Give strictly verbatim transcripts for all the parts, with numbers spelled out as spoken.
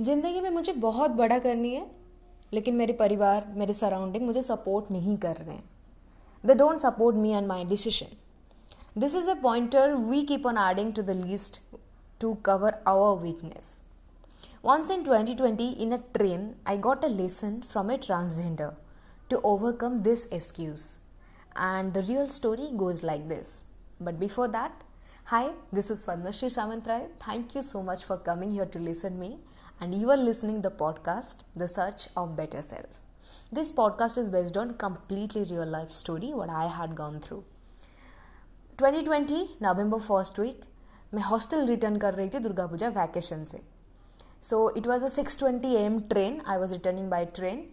ज़िंदगी में मुझे बहुत बड़ा करनी है, लेकिन मेरे परिवार, मेरे सराउंडिंग मुझे सपोर्ट नहीं कर रहे हैं. They don't support me and my decision. This is a pointer we keep on adding to the list to cover our weakness. Once in twenty twenty, in a train, I got a lesson from a transgender to overcome this excuse. And the real story goes like this. But before that, hi, this is Padmashri Samantray. Thank you so much for coming here to listen me. And you are listening the podcast, The Search of Better Self. This podcast is based on completely real life story what I had gone through. twenty twenty November first week, मैं hostel return कर रही थी Durga Puja vacation से. So it was a six twenty a m train. I was returning by train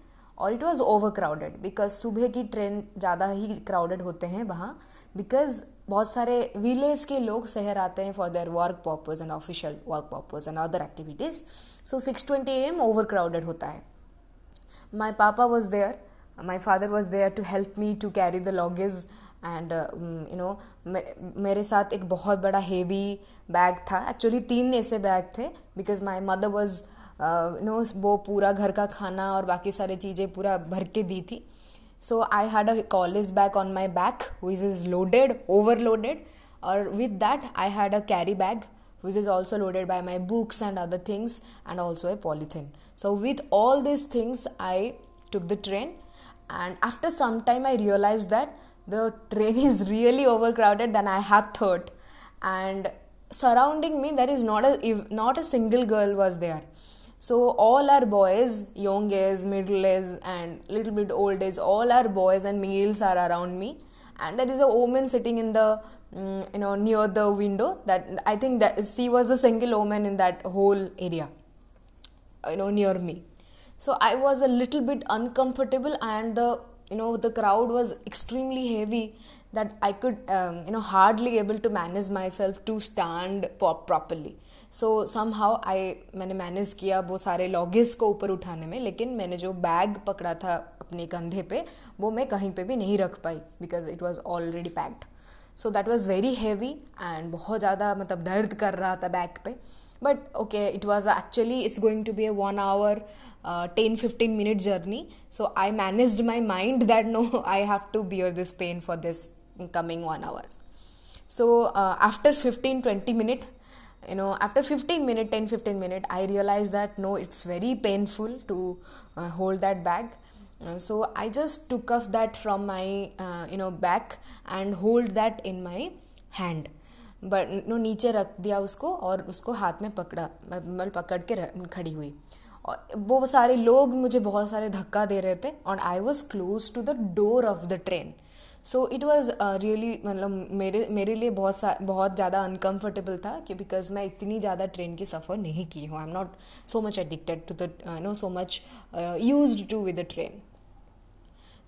और it was over crowded because सुबह की train ज़्यादा ही crowded होते हैं वहाँ, बिकॉज बहुत सारे विलेज के लोग शहर आते हैं for their work purpose and official work purpose and other activities. So six twenty a m over crowded होता है. My papa was there, my father was there to help me to carry the luggage and uh, you know मेरे साथ एक बहुत बड़ा heavy bag था. Actually तीन ऐसे बैग थे because my mother was uh, you know वो पूरा घर का खाना और बाकी सारी चीज़ें पूरा भर के दी थी. So I had a college bag on my back which is loaded, overloaded, और with that I had a carry bag which is also loaded by my books and other things and also a polythene. So with all these things, I took the train and after some time I realized that the train is really overcrowded than I had thought. And surrounding me, there is not a, not a single girl was there. So all our boys, young age, middle age and little bit old age, all our boys and males are around me. And there is a woman sitting in the you know near the window. That I think that she was a single woman in that whole area, you know, near me. So I was a little bit uncomfortable and the you know the crowd was extremely heavy that I could um, you know hardly able to manage myself to stand properly. So somehow I मैंने manage किया वो सारे luggage को ऊपर उठाने में, लेकिन मैंने जो bag पकड़ा था अपने कंधे पे वो मैं कहीं पे भी नहीं रख पाई because it was already packed. So that was very heavy and बहुत ज़्यादा मतलब दर्द कर रहा था बैक पे. But okay, it was actually, it's going to be a one hour, uh, ten to fifteen minute journey. So I managed my mind that no, I have to bear this pain for this coming one hours. So uh, after fifteen to twenty minute, you know, after fifteen minute, ten to fifteen minute, I realized that no, it's very painful to uh, hold that bag. Uh, so I just took off that from my, uh, you know, back and hold that in my hand. But no नीचे रख दिया उसको और उसको हाथ में पकड़ा, मतलब पकड़ के खड़ी हुई. और वो सारे लोग मुझे बहुत सारे धक्का दे रहे थे और I was close to the door of the train. So it was really मतलब मेरे मेरे लिए बहुत सा बहुत ज़्यादा अनकम्फर्टेबल था कि बिकॉज मैं इतनी ज़्यादा ट्रेन की सफ़र नहीं की हूँ. I am not so much addicted to the you know so much used to with the train.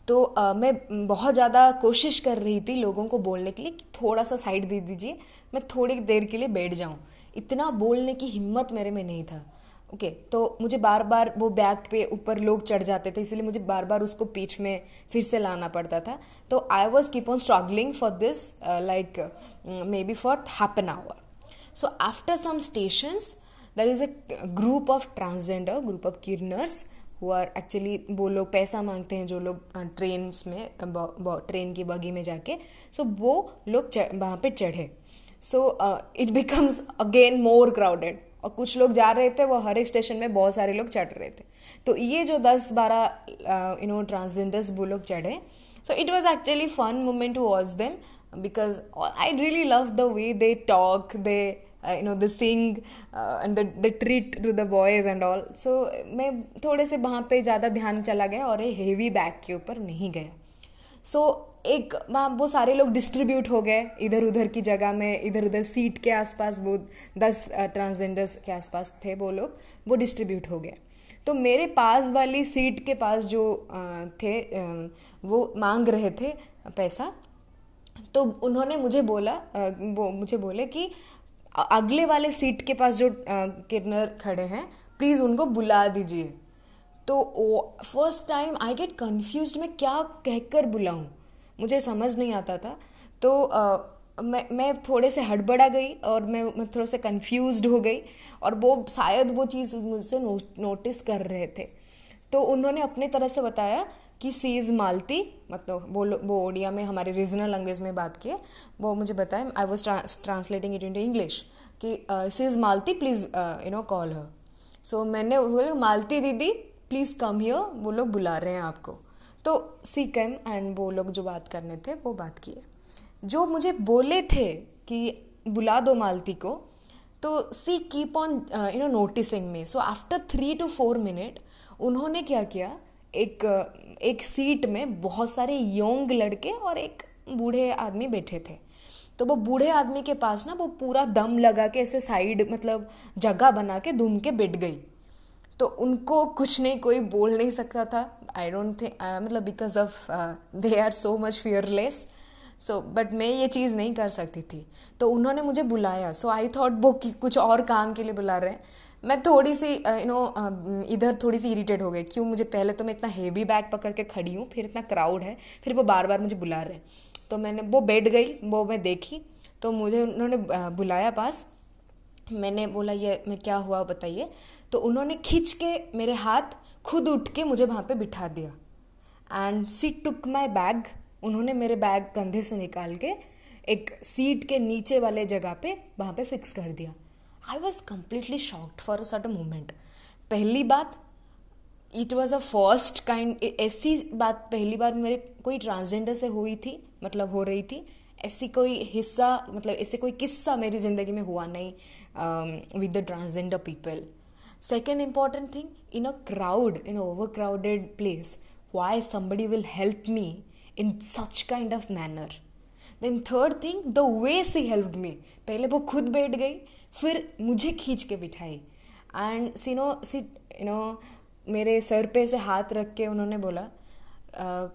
तो uh, मैं बहुत ज़्यादा कोशिश कर रही थी लोगों को बोलने के लिए कि थोड़ा सा साइड दे दीजिए, मैं थोड़ी देर के लिए बैठ जाऊं. इतना बोलने की हिम्मत मेरे में नहीं था. ओके okay, तो मुझे बार बार वो बैग पे ऊपर लोग चढ़ जाते थे, इसलिए मुझे बार बार उसको पीठ में फिर से लाना पड़ता था. तो I was keep on struggling for this like may be for half an hour. So after some stations there is a group of transgender, group of किरनर्स वो आर एक्चुअली वो लोग पैसा मांगते हैं जो लोग ट्रेन में ट्रेन की बगी में जाके. सो so, वो लोग वहाँ पे चढ़े. So it becomes again more crowded और कुछ लोग जा रहे थे, वो हर एक स्टेशन में बहुत सारे लोग चढ़ रहे थे. तो ये जो ten to twelve you know transgenders वो लोग चढ़े. So it was actually fun moment to watch them because I really love the way they talk, they Uh, you know they sing uh, and the the treat to the boys and all. So मैं थोड़े से वहाँ पे ज़्यादा ध्यान चला गया और हेवी बैग के ऊपर नहीं गया. सो so, एक वहाँ वो सारे लोग डिस्ट्रीब्यूट हो गए इधर उधर की जगह में, इधर उधर सीट के आसपास वो दस ट्रांसजेंडर्स के आसपास थे वो लोग, वो डिस्ट्रीब्यूट हो गए. तो मेरे पास वाली सीट के पास जो uh, थे uh, वो मांग रहे थे पैसा. तो उन्होंने मुझे बोला uh, वो मुझे बोले कि अगले वाले सीट के पास जो किरनर खड़े हैं प्लीज़ उनको बुला दीजिए. तो first time I get confused मैं क्या कहकर बुलाऊं, मुझे समझ नहीं आता था. तो मैं मैं थोड़े से हड़बड़ा गई और मैं मैं थोड़े से कंफ्यूज्ड हो गई, और वो शायद वो चीज़ मुझसे नो, नोटिस कर रहे थे। तो उन्होंने अपने तरफ से बताया कि सी इज़ मालती, मतलब वो वो ओडिया में हमारे रीजनल लैंग्वेज में बात किए। वो मुझे बताया, I was translating it into English, कि she is Malti, please you know call her. सो मैंने बोला, मालती दीदी प्लीज़ कम हियर, वो लोग बुला रहे हैं आपको। तो सी केम एंड वो लोग जो बात करने थे वो बात किए। जो मुझे बोले थे कि बुला दो मालती को, तो she keep on you know noticing me. So after three to four minute उन्होंने क्या किया, एक एक सीट में बहुत सारे यंग लड़के और एक बूढ़े आदमी बैठे थे। तो वो बूढ़े आदमी के पास ना वो पूरा दम लगा के ऐसे साइड, मतलब जगह बना के धूम के बैठ गई। तो उनको कुछ नहीं, कोई बोल नहीं सकता था। आई डोंट थिंक, मतलब because of they are so much fearless. So but मैं ये चीज़ नहीं कर सकती थी। तो उन्होंने मुझे बुलाया, सो आई थॉट वो कुछ और काम के लिए बुला रहे हैं। मैं थोड़ी सी यू नो इधर थोड़ी सी इरिटेट हो गई, क्यों मुझे पहले तो मैं इतना हेवी बैग पकड़ के खड़ी हूँ, फिर इतना क्राउड है, फिर वो बार बार मुझे बुला रहे हैं। तो मैंने वो बैठ गई, वो मैं देखी। तो मुझे उन्होंने बुलाया पास, मैंने बोला ये मैं क्या हुआ बताइए। तो उन्होंने खींच के मेरे हाथ, खुद उठ के मुझे वहाँ पे बिठा दिया। And C took my bag, उन्होंने मेरे बैग कंधे से निकाल के एक सीट के नीचे वाले जगह पे वहाँ पे फिक्स कर दिया। I was completely shocked for a certain moment. पहली बात, it was a first kind, ऐसी बात पहली बार मेरे कोई ट्रांसजेंडर से हुई थी, मतलब हो रही थी। ऐसी कोई हिस्सा, मतलब ऐसे कोई किस्सा मेरी ज़िंदगी में हुआ नहीं with the transgender people. Second important thing, in a crowd, in over crowded place, why somebody will help me in such kind of manner. Then third thing, the way she help me. पहले वो खुद बैठ गई, फिर मुझे खींच के बिठाई। And she no she you know मेरे सर पे से हाथ रख के उन्होंने बोला,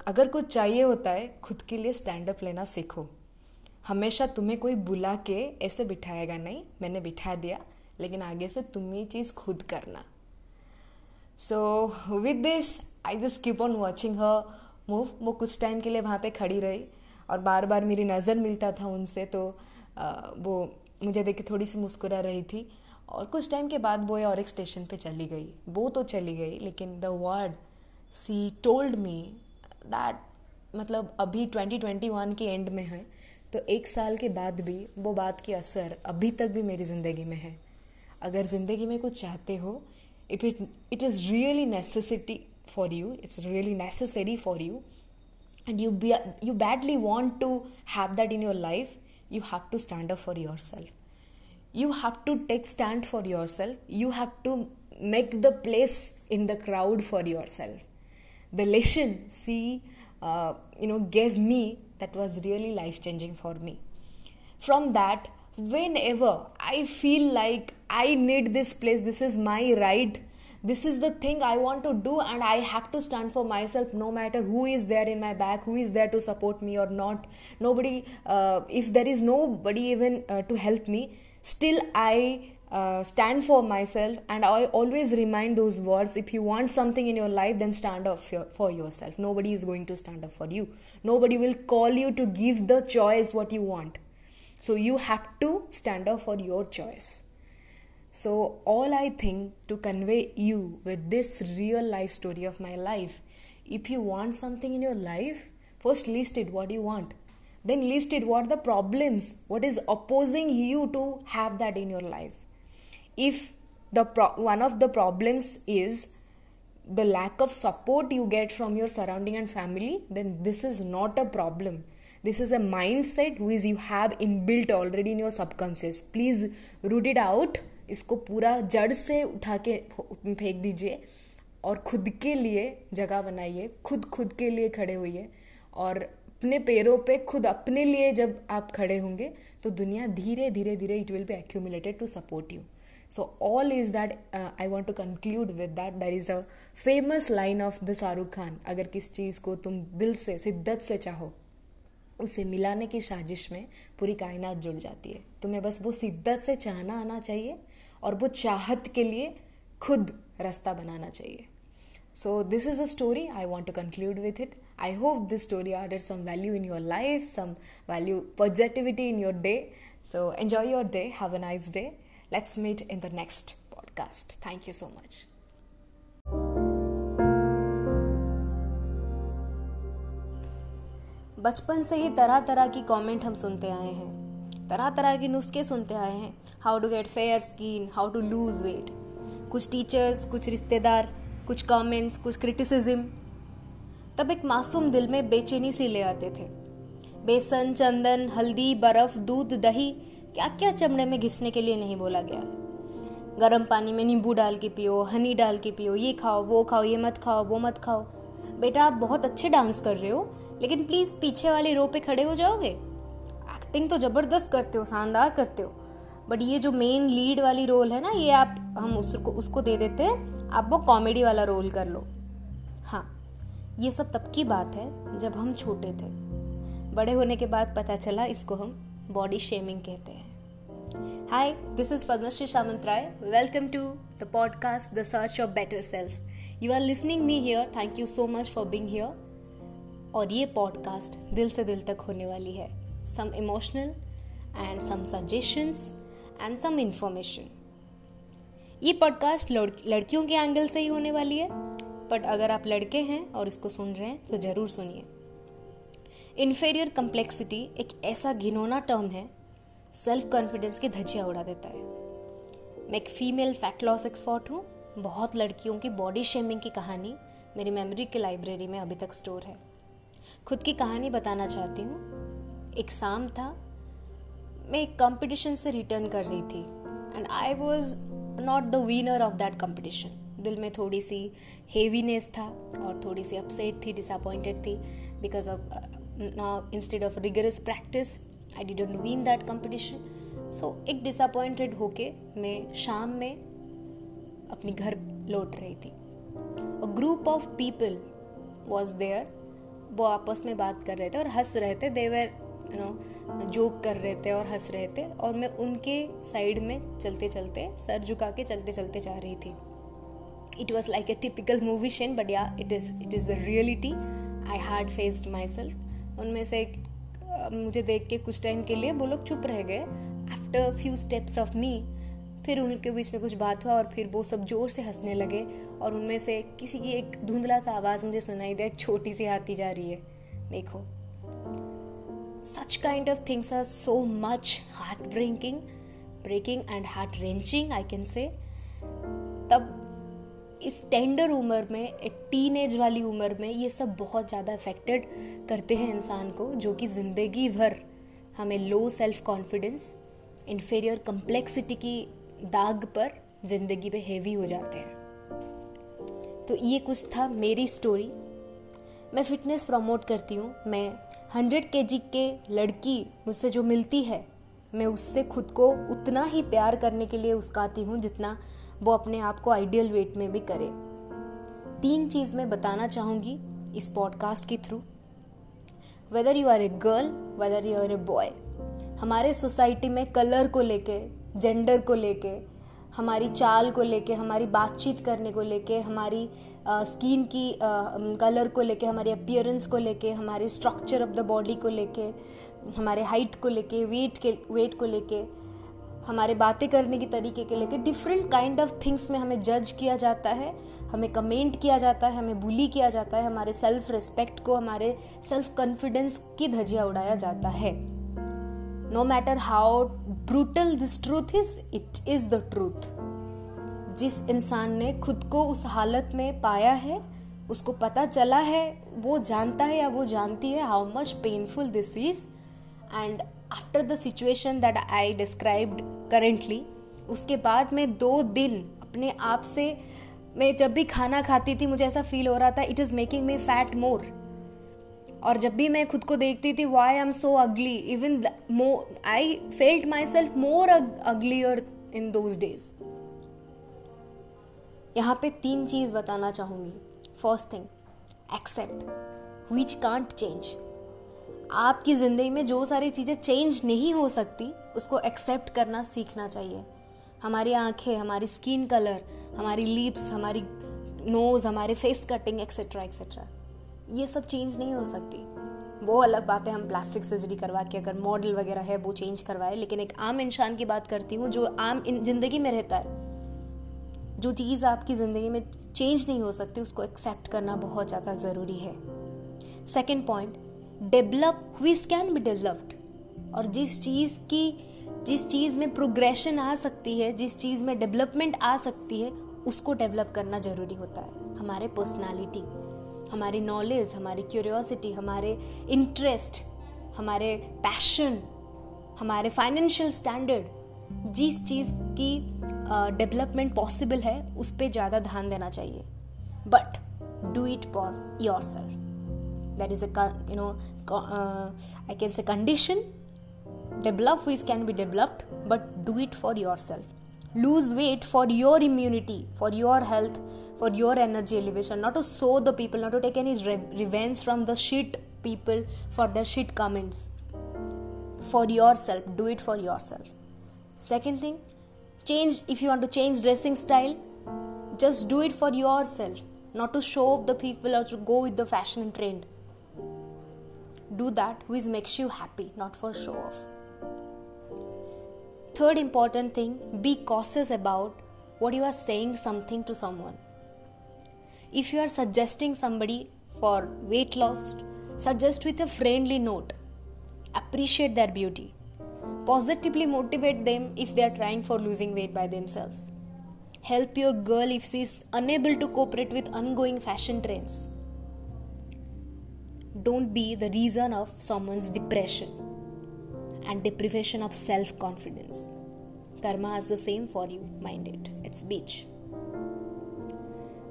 अगर कुछ चाहिए होता है खुद के लिए स्टैंड अप लेना सीखो। हमेशा तुम्हें कोई बुला के ऐसे बिठाएगा नहीं, मैंने बिठा दिया, लेकिन आगे से तुम ये चीज़ खुद करना। So with this I just keep on watching her move. वो कुछ टाइम के लिए वहाँ पे खड़ी रही और बार बार मेरी नज़र मिलता था उनसे, तो वो मुझे देख के थोड़ी सी मुस्कुरा रही थी। और कुछ टाइम के बाद वो और एक स्टेशन पे चली गई। वो तो चली गई, लेकिन the word she told me that, मतलब अभी ट्वेंटी ट्वेंटी वन के एंड में है, तो एक साल के बाद भी वो बात की असर अभी तक भी मेरी ज़िंदगी में है। अगर ज़िंदगी में कुछ चाहते हो, if it it is really necessity for you, it's really necessary for you, and you you badly want to have that in your life, you have to stand up for your self, you have to take stand for your self, you have to make the place in the crowd for your self. The lesson C you know gave me, that was really life changing for me. From that, whenever I feel like I need this place, this is my right, this is the thing I want to do, and I have to stand for myself no matter who is there in my back, who is there to support me or not, nobody, uh, if there is nobody even uh, to help me, still I uh, stand for myself. And I always remind those words, if you want something in your life, then stand up for yourself. Nobody is going to stand up for you, nobody will call you to give the choice what you want, so you have to stand up for your choice. So all I think to convey you with this real life story of my life, if you want something in your life, first list it what you want, then list it what the problems, what is opposing you to have that in your life. If the pro- one of the problems is the lack of support you get from your surrounding and family, then this is not a problem. This is a mindset which you have inbuilt already in your subconscious. Please root it out. इसको पूरा जड़ से उठा के फेंक दीजिए और खुद के लिए जगह बनाइए, खुद खुद के लिए खड़े होइए, और अपने पैरों पे खुद अपने लिए जब आप खड़े होंगे तो दुनिया धीरे धीरे धीरे it will be accumulated to support you. So all is that uh, I want to conclude with that. There is a famous line of the Shahrukh Khan, अगर किस चीज़ को तुम दिल से शिद्दत से चाहो, उसे मिलाने की साजिश में पूरी कायनात जुड़ जाती है. तुम्हें बस वो शिद्दत से चाहना आना चाहिए और वो चाहत के लिए खुद रास्ता बनाना चाहिए. So this is a story I want to conclude with it. I hope this story added some value in your life, some value, positivity in your day. So enjoy your day. Have a nice day. Let's meet in the next podcast. Thank you so much. बचपन से ही तरह तरह की comment हम सुनते आए हैं, तरह तरह की नुस्खे सुनते आए हैं. How to get fair skin, how to lose weight. कुछ टीचर्स, कुछ रिश्तेदार, कुछ कमेंट्स, कुछ क्रिटिसिज्म. तब एक मासूम दिल में बेचैनी सी ले आते थे. बेसन, चंदन, हल्दी, बर्फ, दूध, दही, क्या क्या चमड़े में घिसने के लिए नहीं बोला गया. गर्म पानी में नींबू डाल के पियो, हनी डाल के पियो, ये खाओ वो खाओ, ये मत खाओ वो मत खाओ. बेटा आप बहुत अच्छे डांस कर रहे हो, लेकिन प्लीज़ पीछे वाले रो पे खड़े हो जाओगे. एक्टिंग तो ज़बरदस्त करते हो, शानदार करते हो, बट ये जो मेन लीड वाली रोल है ना, ये आप हम उसको उसको दे देते हैं, आप वो कॉमेडी वाला रोल कर लो. हाँ, ये सब तब की बात है जब हम छोटे थे. बड़े होने के बाद पता चला इसको हम बॉडी शेमिंग कहते हैं. Hi, this is Padmashree Samantaray. Welcome to the podcast the search of better self. You are listening me here. Thank you so much for being here. और ये पॉडकास्ट दिल से दिल तक होने वाली है. Some emotional and some suggestions and some information. ये पॉडकास्ट लड़कियों के एंगल से ही होने वाली है, बट अगर आप लड़के हैं और इसको सुन रहे हैं तो ज़रूर सुनिए. इन्फेरियर कम्प्लेक्सिटी एक ऐसा घिनौना टर्म है, सेल्फ कॉन्फिडेंस की धज्जियाँ उड़ा देता है. मैं एक फीमेल फैट लॉस एक्सपर्ट हूँ. बहुत लड़कियों की बॉडी शेमिंग की कहानी मेरी मेमोरी की लाइब्रेरी में अभी तक स्टोर है. खुद की कहानी बताना चाहती हूँ. एक शाम था, मैं एक कंपटीशन से रिटर्न कर रही थी and I was not the winner of that competition. दिल में थोड़ी सी हेवीनेस था और थोड़ी सी अपसेट थी, डिसअपॉइंटेड थी, because of now instead of rigorous practice I didn't win that competition. So एक डिसअपॉइंटेड होके मैं शाम में अपने घर लौट रही थी. A group of people was there. वो आपस में बात कर रहे थे और हंस रहे थे. They were you know joke कर रहे थे और हंस रहे थे, और मैं उनके साइड में चलते चलते, सर झुका के चलते चलते जा रही थी. It was like a typical movie scene, but yeah it is it is the reality I hard faced my self. उनमें से मुझे देख के कुछ टाइम के लिए वो लोग चुप रह गए. After few steps of me, फिर उनके बीच में कुछ बात हुआ और फिर वो सब ज़ोर से हंसने लगे. और उनमें से किसी की एक धुंधला सा आवाज़ मुझे सुनाई दे, छोटी सी आती जा रही है, देखो. Such kind of things are so much heart breaking breaking and heart wrenching I can say. तब इस टेंडर उम्र में, एक टीन एज वाली उम्र में, ये सब बहुत ज़्यादा अफेक्टेड करते हैं इंसान को, जो कि ज़िंदगी भर हमें low self confidence, inferior complexity की दाग पर जिंदगी पे हेवी हो जाते हैं. तो ये कुछ था मेरी स्टोरी. मैं फिटनेस प्रमोट करती हूँ. मैं हंड्रेड केजी के लड़की मुझसे जो मिलती है, मैं उससे खुद को उतना ही प्यार करने के लिए उसकाती हूँ जितना वो अपने आप को आइडियल वेट में भी करे. तीन चीज़ मैं बताना चाहूँगी इस पॉडकास्ट के through. Whether you are a girl, whether you are a boy, हमारे सोसाइटी में कलर को लेके, जेंडर को लेके, हमारी चाल को लेके, हमारी बातचीत करने को लेके, हमारी स्किन की कलर को लेके, हमारी अपीयरेंस को लेके, हमारे स्ट्रक्चर ऑफ द बॉडी को लेके, हमारे हाइट को लेके, वेट के वेट को लेके, हमारे बातें करने के तरीके के लेके, डिफरेंट काइंड ऑफ थिंग्स में हमें जज किया जाता है, हमें कमेंट किया जाता है, हमें बुली किया जाता है, हमारे सेल्फ रिस्पेक्ट को, हमारे सेल्फ कॉन्फिडेंस की धज्जियाँ उड़ाया जाता है. No matter how brutal this truth is, it is the truth. जिस इंसान ने खुद को उस हालत में पाया है, उसको पता चला है, वो जानता है या वो जानती है how much painful this is. And after the situation that I described currently, उसके बाद मैं दो दिन अपने आप से, मैं जब भी खाना खाती थी मुझे ऐसा फील हो रहा था, it is making me fat more. और जब भी मैं खुद को देखती थी, Y I am so ugly, even I felt my self more uglier in those days. यहाँ पे तीन चीज़ बताना चाहूँगी. First thing, accept which can't change. आपकी ज़िंदगी में जो सारी चीज़ें चेंज नहीं हो सकती, उसको एक्सेप्ट करना सीखना चाहिए. हमारी आँखें, हमारी स्किन कलर, हमारी लिप्स, हमारी नोज़, हमारे फेस कटिंग, एक्सेट्रा एक्सेट्रा, ये सब चेंज नहीं हो सकती। वो अलग बात है हम प्लास्टिक सर्जरी करवा के अगर मॉडल वगैरह है वो चेंज करवाए, लेकिन एक आम इंसान की बात करती हूँ जो आम जिंदगी में रहता है। जो चीज़ आपकी ज़िंदगी में चेंज नहीं हो सकती उसको एक्सेप्ट करना बहुत ज़्यादा ज़रूरी है। सेकेंड पॉइंट, डेवलप हुई कैन बी डेवलप्ड। और जिस चीज़ की जिस चीज़ में प्रोग्रेशन आ सकती है, जिस चीज़ में डेवलपमेंट आ सकती है, उसको डेवलप करना ज़रूरी होता है। हमारे पर्सनालिटी, हमारी नॉलेज, हमारी क्यूरियोसिटी, हमारे इंटरेस्ट, हमारे पैशन, हमारे फाइनेंशियल स्टैंडर्ड, जिस चीज़ की डेवलपमेंट uh, पॉसिबल है उस पर ज़्यादा ध्यान देना चाहिए। But do it for yourself, that is a you know I can say condition. Develop ways can be developed, but do it for yourself. Lose weight for your immunity, for your health, for your energy elevation. Not to show the people, not to take any re- revenge from the shit people for their shit comments. For yourself, do it for yourself. Second thing, change if you want to change dressing style, just do it for yourself. Not to show off the people or to go with the fashion trend. Do that which makes you happy, not for show off. Third important thing, be cautious about what you are saying something to someone. If you are suggesting somebody for weight loss, suggest with a friendly note. Appreciate their beauty. Positively motivate them if they are trying for losing weight by themselves. Help your girl if she is unable to cooperate with ongoing fashion trends. Don't be the reason of someone's depression and deprivation of self-confidence. Karma is the same for you, mind it. It's bitch.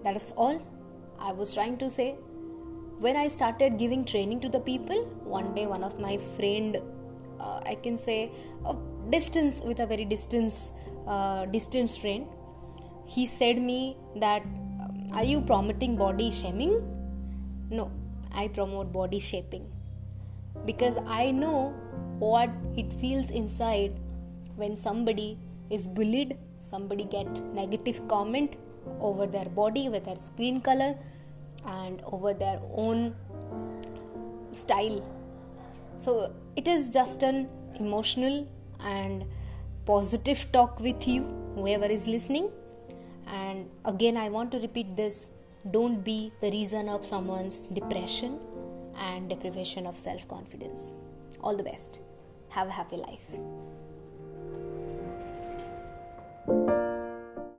That is all I was trying to say. When I started giving training to the people, one day one of my friend, uh, I can say a distance with a very distance, uh, distance friend, he said me that, are you promoting body shaming? No, I promote body shaping. Because I know what it feels inside when somebody is bullied, somebody get negative comment over their body, with their skin color and over their own style. So it is just an emotional and positive talk with you, whoever is listening. And again, I want to repeat this. Don't be the reason of someone's depression and deprivation of self-confidence. All the best. Have a happy life.